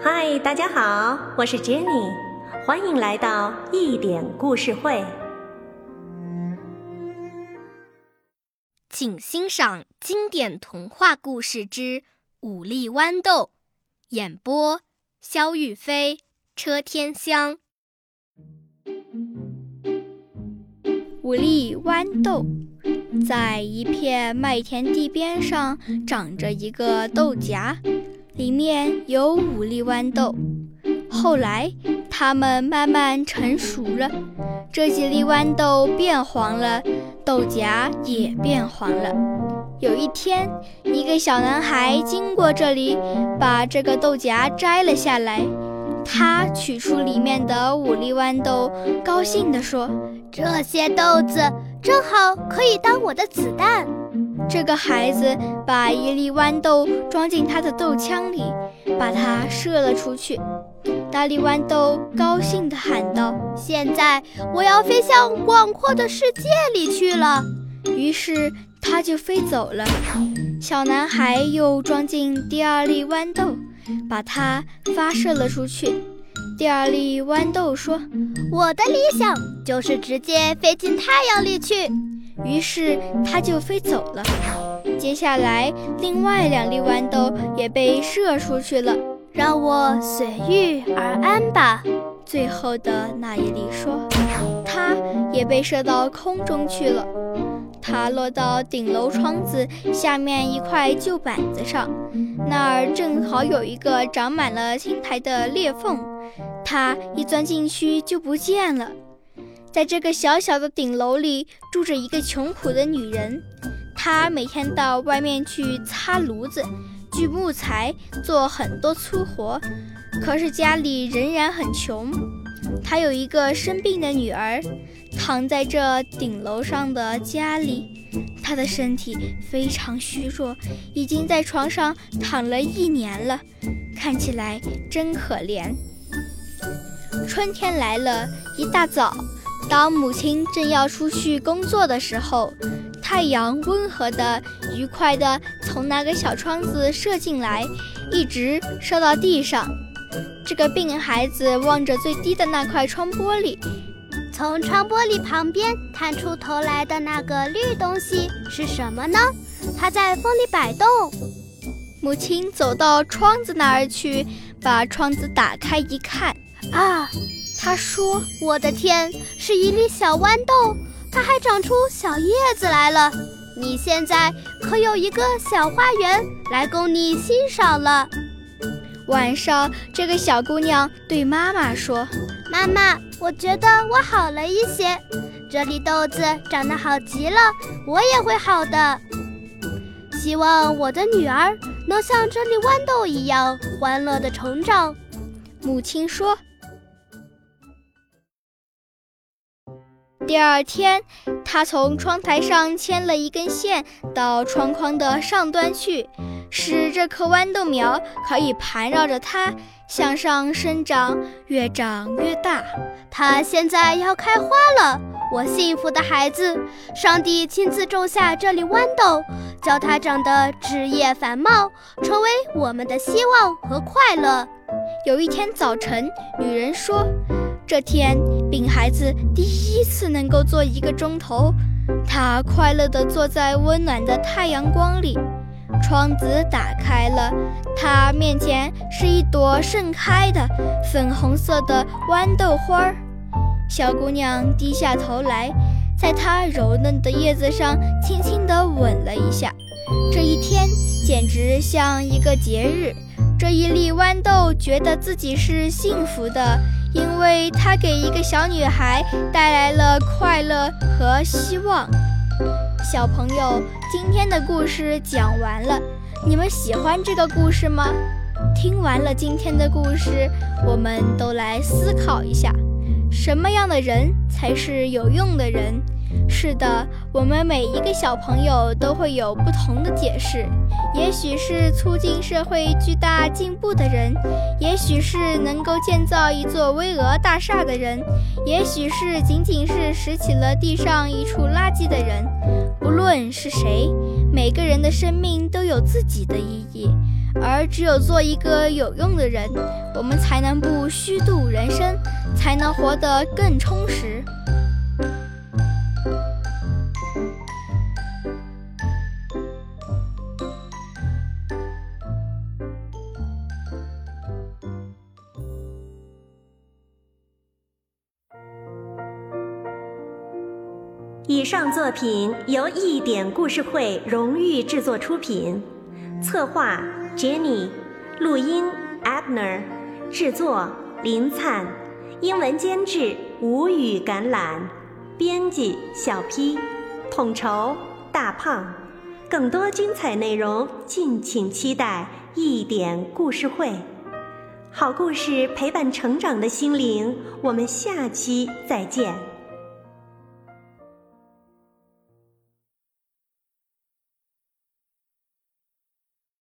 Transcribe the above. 嗨，大家好，我是 Jenny， 欢迎来到一点故事会。请欣赏经典童话故事之《五粒豌豆》，演播萧玉飞、车天香。五粒豌豆。在一片麦田地边上长着一个豆荚，里面有五粒豌豆。后来它们慢慢成熟了，这几粒豌豆变黄了，豆荚也变黄了。有一天，一个小男孩经过这里，把这个豆荚摘了下来。他取出里面的五粒豌豆，高兴地说：这些豆子正好可以当我的子弹。这个孩子把一粒豌豆装进他的豆枪里，把它射了出去。大粒豌豆高兴地喊道：现在我要飞向广阔的世界里去了。于是他就飞走了。小男孩又装进第二粒豌豆，把它发射了出去。第二粒豌豆说：我的理想就是直接飞进太阳里去。于是它就飞走了。接下来另外两粒豌豆也被射出去了。让我随遇而安吧。最后的那一粒说，它也被射到空中去了。它落到顶楼窗子下面一块旧板子上，那儿正好有一个长满了青苔的裂缝，它一钻进去就不见了。在这个小小的顶楼里住着一个穷苦的女人，她每天到外面去擦炉子、锯木材、做很多粗活，可是家里仍然很穷。她有一个生病的女儿，躺在这顶楼上的家里，她的身体非常虚弱，已经在床上躺了1年了，看起来真可怜。春天来了，一大早，当母亲正要出去工作的时候，太阳温和的、愉快的从那个小窗子射进来，一直射到地上。这个病孩子望着最低的那块窗玻璃，从窗玻璃旁边探出头来的那个绿东西是什么呢？它在风里摆动。母亲走到窗子那儿去，把窗子打开一看，啊，她说：我的天，是一粒小豌豆，它还长出小叶子来了。你现在可有一个小花园来供你欣赏了。晚上，这个小姑娘对妈妈说：妈妈，我觉得我好了一些，这粒豆子长得好极了，我也会好的。希望我的女儿能像这粒豌豆一样欢乐地成长。母亲说。第二天，她从窗台上牵了一根线到窗框的上端去，使这颗豌豆苗可以盘绕着它向上生长，越长越大。它现在要开花了，我幸福的孩子，上帝亲自种下这粒豌豆，叫它长得枝叶繁茂，成为我们的希望和快乐。有一天早晨，女人说，这天病孩子第一次能够坐1个钟头，他快乐地坐在温暖的太阳光里。窗子打开了，他面前是一朵盛开的粉红色的豌豆花。小姑娘低下头来，在她柔嫩的叶子上轻轻地吻了一下。这一天简直像一个节日，这一粒豌豆觉得自己是幸福的，因为它给一个小女孩带来了快乐和希望。小朋友，今天的故事讲完了，你们喜欢这个故事吗？听完了今天的故事，我们都来思考一下，什么样的人才是有用的人？是的，我们每一个小朋友都会有不同的解释，也许是促进社会巨大进步的人，也许是能够建造一座巍峨大厦的人，也许是仅是拾起了地上一处垃圾的人。不论是谁，每个人的生命都有自己的意义。而只有做一个有用的人，我们才能不虚度人生，才能活得更充实。以上作品由一点故事会荣誉制作出品，策划 Jenny， 录音 Abner， 制作林灿，英文监制无语橄榄，编辑小 P， 统筹大胖。更多精彩内容敬请期待一点故事会。好故事陪伴成长的心灵，我们下期再见。